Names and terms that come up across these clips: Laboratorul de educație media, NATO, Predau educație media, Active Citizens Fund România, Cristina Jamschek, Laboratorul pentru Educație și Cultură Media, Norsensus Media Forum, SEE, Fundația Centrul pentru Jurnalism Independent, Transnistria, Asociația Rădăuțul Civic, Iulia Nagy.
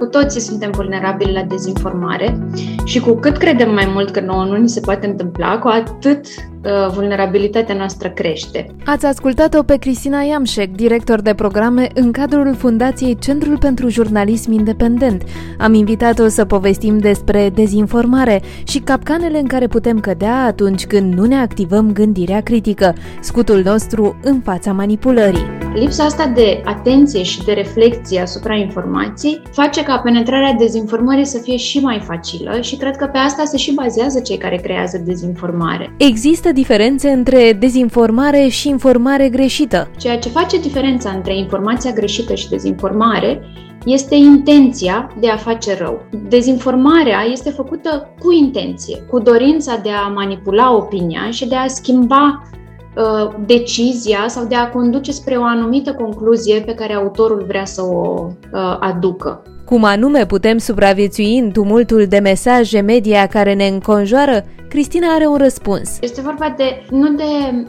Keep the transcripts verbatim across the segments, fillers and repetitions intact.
Cu toții suntem vulnerabili la dezinformare și cu cât credem mai mult că nouă nu ni se poate întâmpla, cu atât uh, vulnerabilitatea noastră crește. Ați ascultat-o pe Cristina Jamschek, director de programe în cadrul Fundației Centrul pentru Jurnalism Independent. Am invitat-o să povestim despre dezinformare și capcanele în care putem cădea atunci când nu ne activăm gândirea critică, scutul nostru în fața manipulării. Lipsa asta de atenție și de reflecție asupra informației face ca penetrarea dezinformării să fie și mai facilă și cred că pe asta se și bazează cei care creează dezinformare. Există diferențe între dezinformare și informare greșită. Ceea ce face diferența între informația greșită și dezinformare este intenția de a face rău. Dezinformarea este făcută cu intenție, cu dorința de a manipula opinia și de a schimba decizia sau de a conduce spre o anumită concluzie pe care autorul vrea să o aducă. Cum anume putem supraviețui în tumultul de mesaje media care ne înconjoară? Cristina are un răspuns. Este vorba de nu de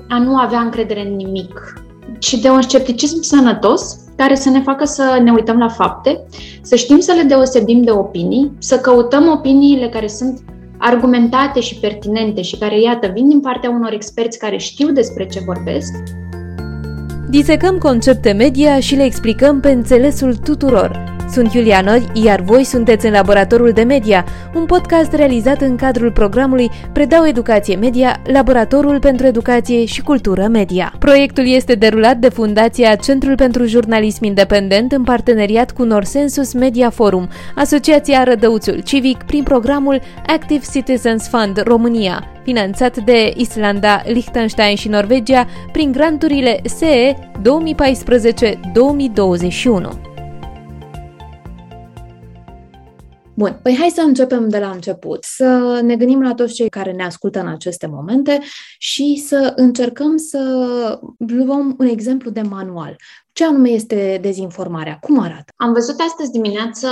a nu avea încredere în nimic, ci de un scepticism sănătos care să ne facă să ne uităm la fapte, să știm să le deosebim de opinii, să căutăm opiniile care sunt argumentate și pertinente și care, iată, vin din partea unor experți care știu despre ce vorbesc. Disecăm concepte media și le explicăm pe înțelesul tuturor. Sunt Iulia Nagy, iar voi sunteți în Laboratorul de Media, un podcast realizat în cadrul programului Predau Educație Media, Laboratorul pentru Educație și Cultură Media. Proiectul este derulat de Fundația Centrul pentru Jurnalism Independent în parteneriat cu Norsensus Media Forum, Asociația Rădăuțul Civic, prin programul Active Citizens Fund România, finanțat de Islanda, Liechtenstein și Norvegia prin granturile S E două mii paisprezece două mii douăzeci și unu. Bun, păi hai să începem de la început, să ne gândim la toți cei care ne ascultă în aceste momente și să încercăm să luăm un exemplu de manual. Ce anume este dezinformarea? Cum arată? Am văzut astăzi dimineață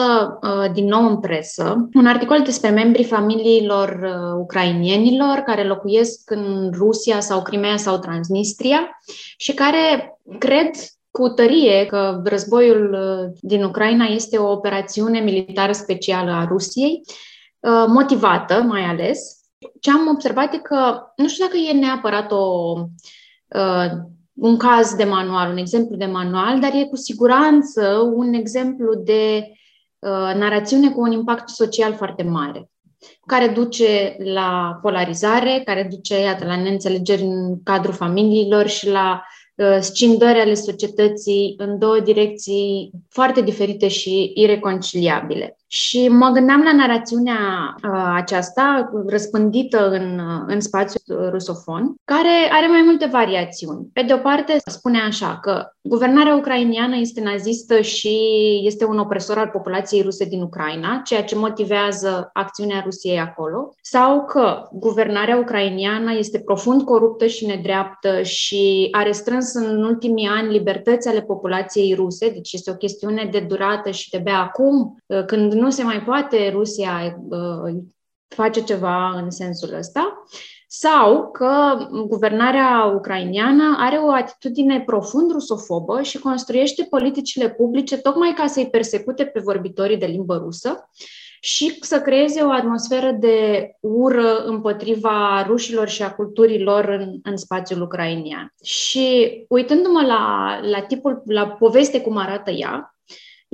din nou în presă un articol despre membrii familiilor ucrainienilor care locuiesc în Rusia sau Crimea sau Transnistria și care cred cu tărie că războiul din Ucraina este o operațiune militară specială a Rusiei, motivată mai ales. Ce am observat e că, nu știu dacă e neapărat o, un caz de manual, un exemplu de manual, dar e cu siguranță un exemplu de narațiune cu un impact social foarte mare, care duce la polarizare, care duce, iată, la neînțelegeri în cadrul familiilor și la scindări ale societății în două direcții foarte diferite și ireconciliabile. Și mă gândeam la narațiunea aceasta răspândită în, în spațiul rusofon, care are mai multe variațiuni. Pe de o parte spune așa că guvernarea ucrainiană este nazistă și este un opresor al populației ruse din Ucraina, ceea ce motivează acțiunea Rusiei acolo, sau că guvernarea ucrainiană este profund coruptă și nedreaptă și a restrâns în ultimii ani libertăți ale populației ruse, deci este o chestiune de durată și de bea acum, când nu se mai poate, Rusia uh, face ceva în sensul ăsta, sau că guvernarea ucrainiană are o atitudine profund rusofobă și construiește politicile publice tocmai ca să-i persecute pe vorbitorii de limbă rusă și să creeze o atmosferă de ură împotriva rușilor și a culturii lor în, în spațiul ucrainian. Și uitându-mă la, la tipul, la poveste cum arată ea,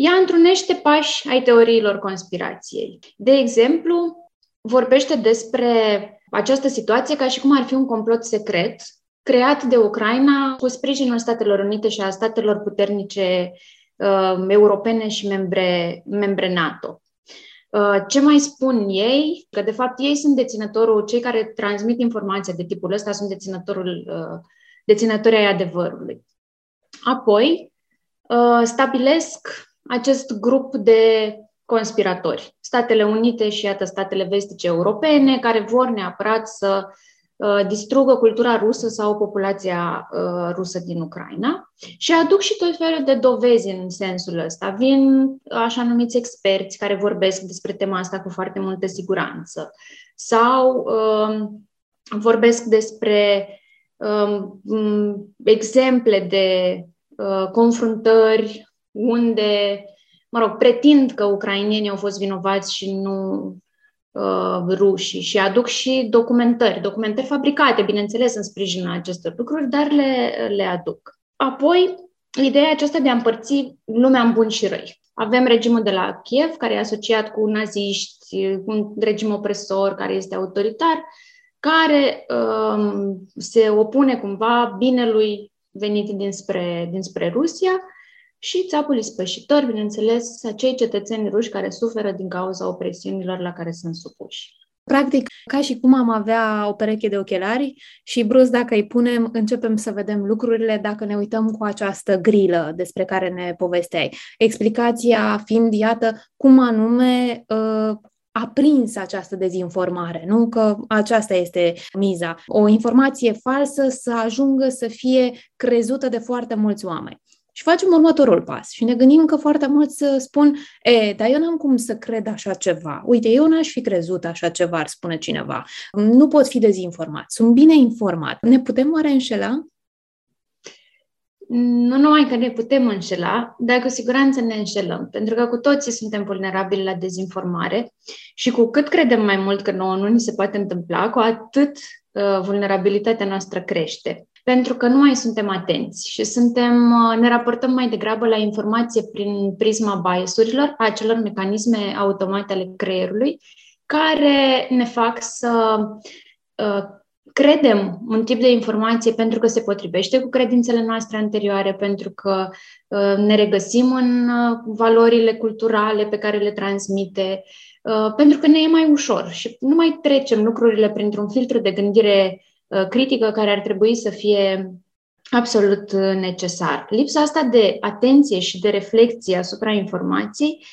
ea întrunește pași ai teoriilor conspirației. De exemplu, vorbește despre această situație ca și cum ar fi un complot secret creat de Ucraina cu sprijinul Statelor Unite și a statelor puternice uh, europene și membre, membre NATO. Uh, ce mai spun ei? Că de fapt ei sunt deținătorul, cei care transmit informația de tipul ăsta sunt deținătorul, uh, deținătorii ai adevărului. Apoi, uh, stabilesc acest grup de conspiratori, Statele Unite și iată statele vestice europene, care vor neapărat să uh, distrugă cultura rusă sau populația uh, rusă din Ucraina și aduc și tot felul de dovezi în sensul ăsta. Vin așa numiți experți care vorbesc despre tema asta cu foarte multă siguranță sau uh, vorbesc despre uh, exemple de uh, confruntări unde mă rog, pretind că ucrainienii au fost vinovați și nu uh, rușii, și aduc și documentări, documentări fabricate, bineînțeles, în sprijinul acestor lucruri, dar le, le aduc. Apoi, ideea aceasta de a împărți lumea în buni și răi. Avem regimul de la Kiev, care e asociat cu naziști, cu un regim opresor care este autoritar, care um, se opune cumva binelui venit dinspre, dinspre Rusia, și țapul ispășitor, bineînțeles, acei cetățeni ruși care suferă din cauza opresiunilor la care sunt supuși. Practic, ca și cum am avea o pereche de ochelari și brusc dacă îi punem, începem să vedem lucrurile dacă ne uităm cu această grilă despre care ne povesteai. Explicația fiind, iată, cum anume a prins această dezinformare, nu? Că aceasta este miza. O informație falsă să ajungă să fie crezută de foarte mulți oameni. Și facem următorul pas și ne gândim că foarte mulți spun, e, dar eu n-am cum să cred așa ceva. Uite, eu n-aș fi crezut așa ceva, ar spune cineva. Nu pot fi dezinformat, sunt bine informat. Ne putem oare înșela? Nu numai că ne putem înșela, dar cu siguranță ne înșelăm, pentru că cu toții suntem vulnerabili la dezinformare și cu cât credem mai mult că nouă nu ni se poate întâmpla, cu atât uh, vulnerabilitatea noastră crește. Pentru că nu mai suntem atenți și suntem, ne raportăm mai degrabă la informație prin prisma biasurilor, a acelor mecanisme automate ale creierului, care ne fac să uh, credem un tip de informație pentru că se potrivește cu credințele noastre anterioare, pentru că uh, ne regăsim în uh, valorile culturale pe care le transmite, uh, pentru că ne e mai ușor și nu mai trecem lucrurile printr-un filtru de gândire critică care ar trebui să fie absolut necesar. Lipsa asta de atenție și de reflecție asupra informației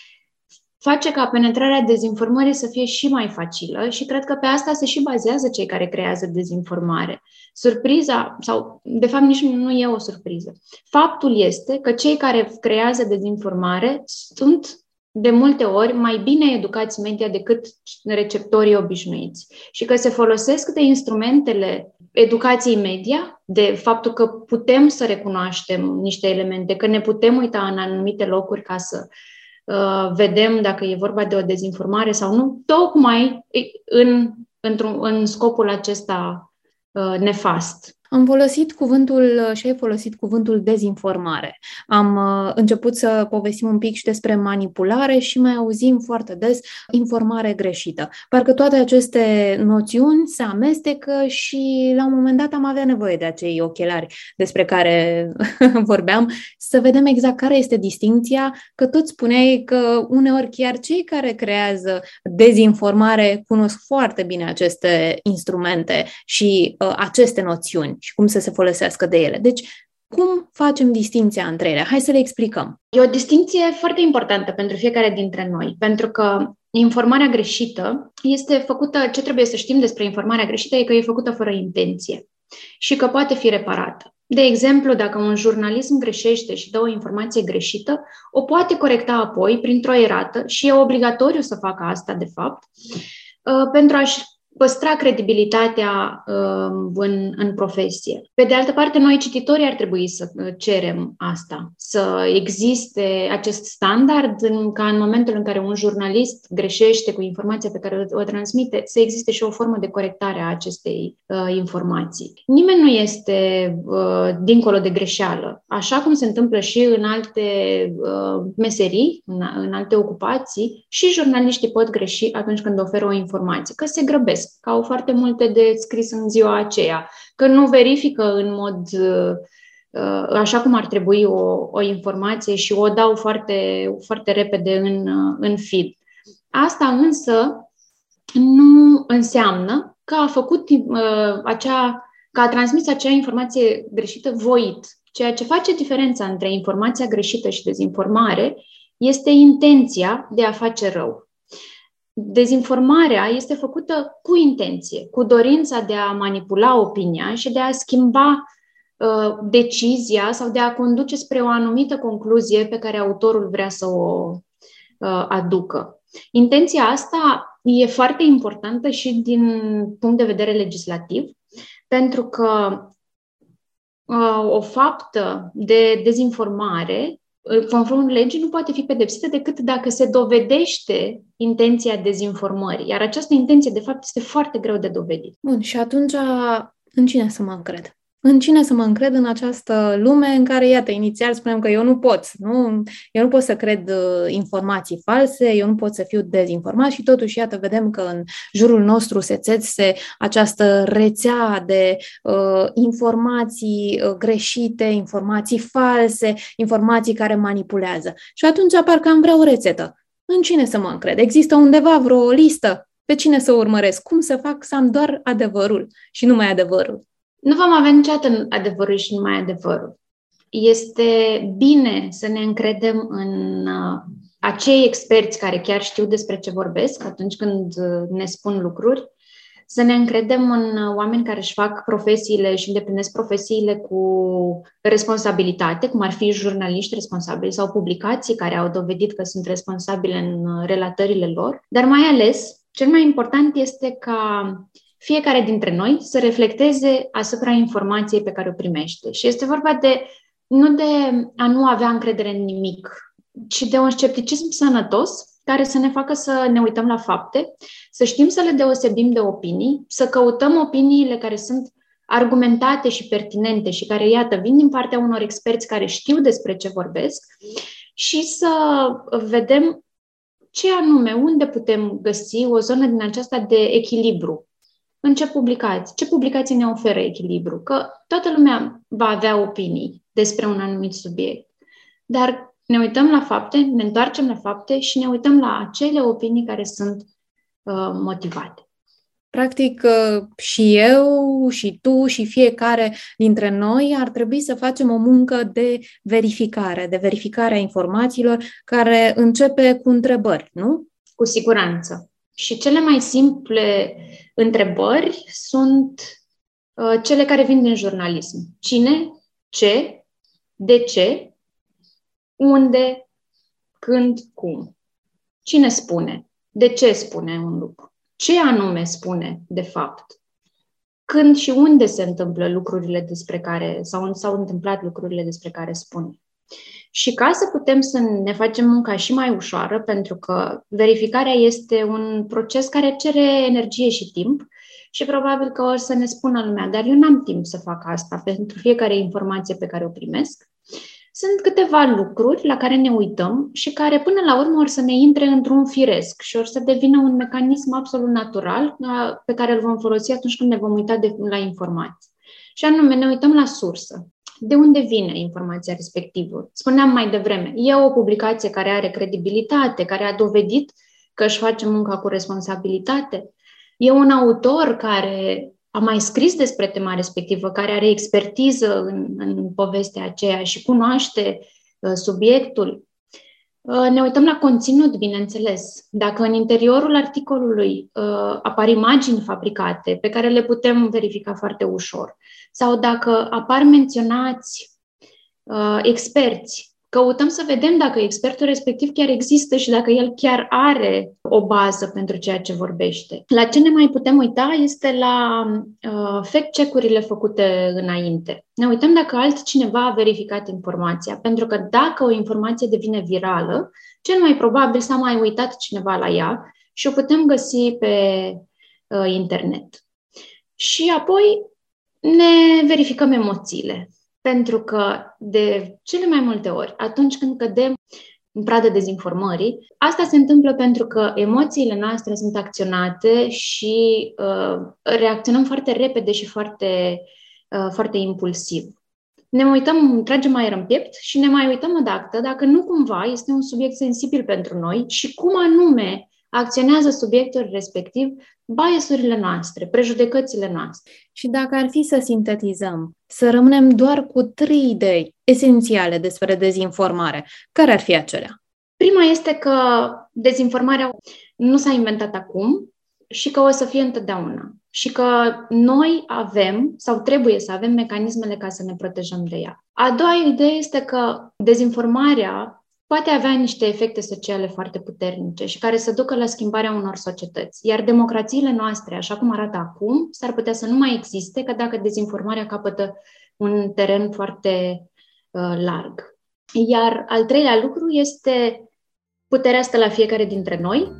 face ca penetrarea dezinformării să fie și mai facilă și cred că pe asta se și bazează cei care creează dezinformare. Surpriza, sau de fapt nici nu e o surpriză, faptul este că cei care creează dezinformare sunt de multe ori mai bine educați media decât receptorii obișnuiți și că se folosesc de instrumentele educației media, de faptul că putem să recunoaștem niște elemente, că ne putem uita în anumite locuri ca să uh, vedem dacă e vorba de o dezinformare sau nu, tocmai în, într-un, în scopul acesta uh, nefast. Am folosit cuvântul și ai folosit cuvântul dezinformare. Am uh, început să povestim un pic și despre manipulare și mai auzim foarte des informare greșită. Parcă toate aceste noțiuni se amestecă și la un moment dat am avea nevoie de acei ochelari despre care vorbeam, să vedem exact care este distinția, că tot spuneai că uneori chiar cei care creează dezinformare cunosc foarte bine aceste instrumente și uh, aceste noțiuni și cum să se folosească de ele. Deci, cum facem distinția între ele? Hai să le explicăm. E o distinție foarte importantă pentru fiecare dintre noi, pentru că informarea greșită este făcută, ce trebuie să știm despre informarea greșită e că e făcută fără intenție și că poate fi reparată. De exemplu, dacă un jurnalism greșește și dă o informație greșită, o poate corecta apoi printr-o erată și e obligatoriu să facă asta, de fapt, pentru a-și păstra credibilitatea uh, în, în profesie. Pe de altă parte, noi cititorii ar trebui să cerem asta, să existe acest standard în, ca în momentul în care un jurnalist greșește cu informația pe care o, o transmite, să existe și o formă de corectare a acestei uh, informații. Nimeni nu este uh, dincolo de greșeală, așa cum se întâmplă și în alte uh, meserii, în, în alte ocupații, și jurnaliștii pot greși atunci când oferă o informație, că se grăbesc, că au foarte multe de scris în ziua aceea, că nu verifică în mod așa cum ar trebui o, o informație și o dau foarte, foarte repede în, în feed. Asta însă nu înseamnă că a făcut acea, că a transmis acea informație greșită voit. Ceea ce face diferența între informația greșită și dezinformare este intenția de a face rău. Dezinformarea este făcută cu intenție, cu dorința de a manipula opinia și de a schimba uh, decizia sau de a conduce spre o anumită concluzie pe care autorul vrea să o uh, aducă. Intenția asta e foarte importantă și din punct de vedere legislativ, pentru că uh, o faptă de dezinformare conform legii, nu poate fi pedepsită decât dacă se dovedește intenția dezinformării. Iar această intenție, de fapt, este foarte greu de dovedit. Bun, și atunci în cine să mă încred? În cine să mă încred în această lume în care, iată, inițial spuneam că eu nu pot, nu? Eu nu pot să cred informații false, eu nu pot să fiu dezinformat și totuși, iată, vedem că în jurul nostru se țețe această rețea de uh, informații greșite, informații false, informații care manipulează. Și atunci apar că am vrea o rețetă. În cine să mă încred? Există undeva vreo listă? Pe cine să urmăresc? Cum să fac să am doar adevărul și numai adevărul? Nu vom avea niciodată adevărul și numai adevărul. Este bine să ne încredem în acei experți care chiar știu despre ce vorbesc atunci când ne spun lucruri, să ne încredem în oameni care își fac profesiile și îndeplinesc profesiile cu responsabilitate, cum ar fi jurnaliști responsabili sau publicații care au dovedit că sunt responsabile în relatările lor. Dar mai ales, cel mai important este ca fiecare dintre noi să reflecteze asupra informației pe care o primește. Și este vorba de nu de a nu avea încredere în nimic, ci de un scepticism sănătos care să ne facă să ne uităm la fapte, să știm să le deosebim de opinii, să căutăm opiniile care sunt argumentate și pertinente și care, iată, vin din partea unor experți care știu despre ce vorbesc și să vedem ce anume, unde putem găsi o zonă din aceasta de echilibru. În ce publicați? Ce publicații ne oferă echilibru? Că toată lumea va avea opinii despre un anumit subiect. Dar ne uităm la fapte, ne întoarcem la fapte și ne uităm la acele opinii care sunt uh, motivate. Practic, și eu, și tu, și fiecare dintre noi ar trebui să facem o muncă de verificare, de verificare a informațiilor care începe cu întrebări, nu? Cu siguranță. Și cele mai simple întrebări sunt uh, cele care vin din jurnalism. Cine, ce, de ce, unde, când, cum. Cine spune? De ce spune un lucru? Ce anume spune, de fapt? Când și unde se întâmplă lucrurile despre care, sau unde s-au întâmplat lucrurile despre care spune? Și ca să putem să ne facem munca și mai ușoară, pentru că verificarea este un proces care cere energie și timp și probabil că o să ne spună lumea, dar eu n-am timp să fac asta pentru fiecare informație pe care o primesc, sunt câteva lucruri la care ne uităm și care până la urmă or să ne intre într-un firesc și or să devină un mecanism absolut natural pe care îl vom folosi atunci când ne vom uita de, la informații. Și anume, ne uităm la sursă. De unde vine informația respectivă? Spuneam mai devreme, e o publicație care are credibilitate, care a dovedit că își face munca cu responsabilitate? E un autor care a mai scris despre tema respectivă, care are expertiză în, în povestea aceea și cunoaște uh, subiectul? Uh, ne uităm la conținut, bineînțeles. Dacă în interiorul articolului uh, apar imagini fabricate, pe care le putem verifica foarte ușor, sau dacă apar menționați uh, experți, căutăm să vedem dacă expertul respectiv chiar există și dacă el chiar are o bază pentru ceea ce vorbește. La ce ne mai putem uita este la uh, fact-check-urile făcute înainte. Ne uităm dacă altcineva a verificat informația, pentru că dacă o informație devine virală, cel mai probabil s-a mai uitat cineva la ea și o putem găsi pe uh, internet. Și apoi ne verificăm emoțiile, pentru că de cele mai multe ori, atunci când cădem în pradă dezinformării, asta se întâmplă pentru că emoțiile noastre sunt acționate și uh, reacționăm foarte repede și foarte, uh, foarte impulsiv. Ne uităm, tragem aer în piept și ne mai uităm odată dacă nu cumva este un subiect sensibil pentru noi și cum anume acționează subiectul respectiv biasurile noastre, prejudecățile noastre. Și dacă ar fi să sintetizăm, să rămânem doar cu trei idei esențiale despre dezinformare, care ar fi acelea? Prima este că dezinformarea nu s-a inventat acum și că o să fie întotdeauna. Și că noi avem sau trebuie să avem mecanismele ca să ne protejăm de ea. A doua idee este că dezinformarea poate avea niște efecte sociale foarte puternice și care să ducă la schimbarea unor societăți. Iar democrațiile noastre, așa cum arată acum, s-ar putea să nu mai existe, că dacă dezinformarea capătă un teren foarte uh, larg. Iar al treilea lucru este puterea stă la fiecare dintre noi.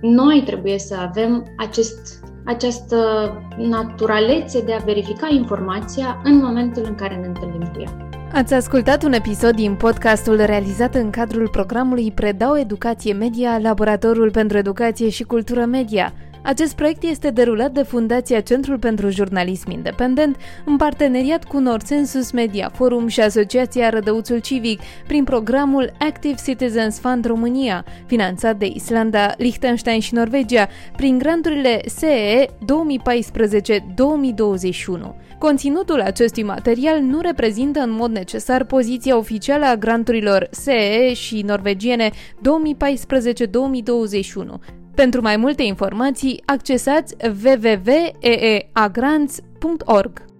Noi trebuie să avem acest, această naturalețe de a verifica informația în momentul în care ne întâlnim cu ea. Ați ascultat un episod din podcastul realizat în cadrul programului Predau Educație Media, Laboratorul pentru Educație și Cultură Media. Acest proiect este derulat de Fundația Centrul pentru Jurnalism Independent în parteneriat cu Norsensus Media Forum și Asociația Rădăuțul Civic prin programul Active Citizens Fund România, finanțat de Islanda, Liechtenstein și Norvegia prin granturile S E E două mii paisprezece două mii douăzeci și unu. Conținutul acestui material nu reprezintă în mod necesar poziția oficială a granturilor S E E și norvegiene două mii paisprezece două mii douăzeci și unu. Pentru mai multe informații, accesați w w w punct e e a grants punct org.